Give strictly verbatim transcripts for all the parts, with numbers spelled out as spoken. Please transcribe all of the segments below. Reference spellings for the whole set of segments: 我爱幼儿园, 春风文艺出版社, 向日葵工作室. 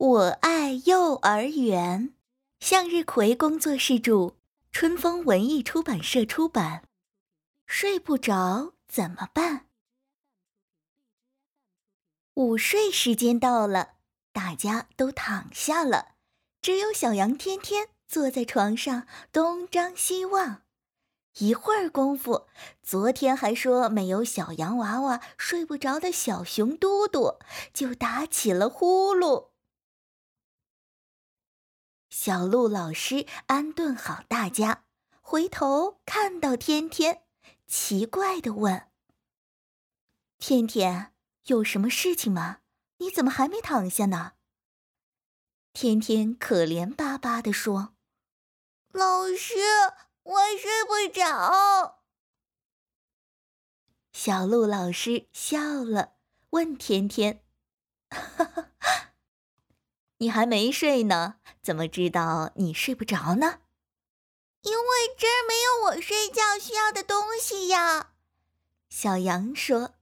我爱幼儿园，向日葵工作室著，春风文艺出版社出版。睡不着怎么办？午睡时间到了，大家都躺下了，只有小羊天天坐在床上东张西望。一会儿功夫，昨天还说没有小洋娃娃睡不着的小熊嘟嘟就打起了呼噜。小鹿老师安顿好大家，回头看到天天，奇怪地问：天天，有什么事情吗？你怎么还没躺下呢？天天可怜巴巴地说：老师，我睡不着。小鹿老师笑了，问天天：哈哈，你还没睡呢，怎么知道你睡不着呢？因为这儿没有我睡觉需要的东西呀。小羊说：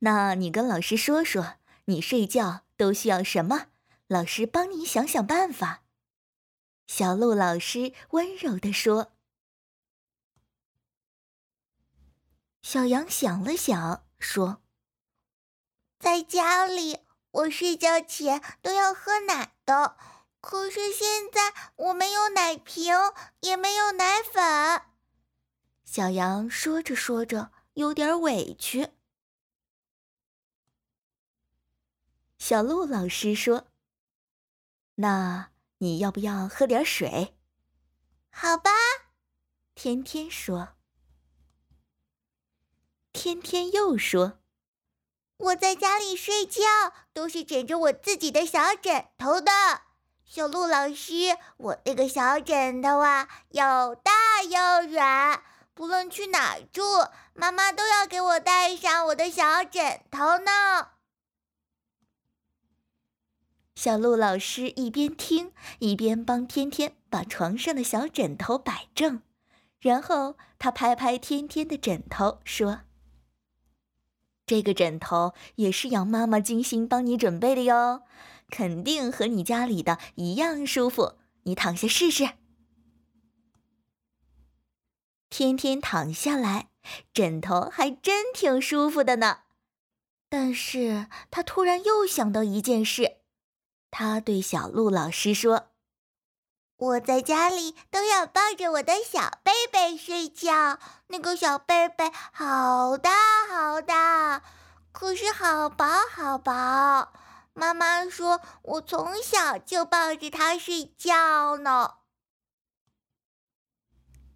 那你跟老师说说，你睡觉都需要什么，老师帮你想想办法。小鹿老师温柔地说。小羊想了想，说：在家里，我睡觉前都要喝奶的，可是现在我没有奶瓶，也没有奶粉。小羊说着说着，有点委屈。小鹿老师说：那你要不要喝点水？好吧，天天说。天天又说：我在家里睡觉都是枕着我自己的小枕头的。小鹿老师，我那个小枕头啊，又大又软，不论去哪住，妈妈都要给我带上我的小枕头呢。小鹿老师一边听，一边帮天天把床上的小枕头摆正，然后他拍拍天天的枕头说：这个枕头也是羊妈妈精心帮你准备的哟，肯定和你家里的一样舒服，你躺下试试。天天躺下来，枕头还真挺舒服的呢。但是他突然又想到一件事，他对小鹿老师说：我在家里都要抱着我的小贝贝睡觉，那个小贝贝好大好大，可是好薄好薄，妈妈说我从小就抱着它睡觉呢。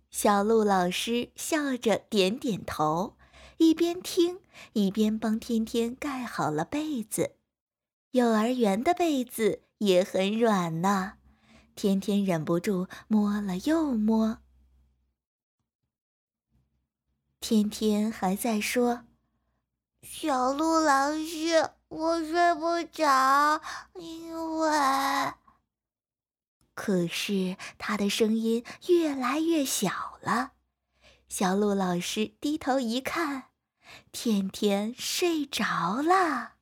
小鹿老师笑着点点头，一边听一边帮天天盖好了被子。幼儿园的被子也很软呢，天天忍不住摸了又摸。天天还在说：小鹿老师，我睡不着，因为……可是他的声音越来越小了。小鹿老师低头一看，天天睡着了。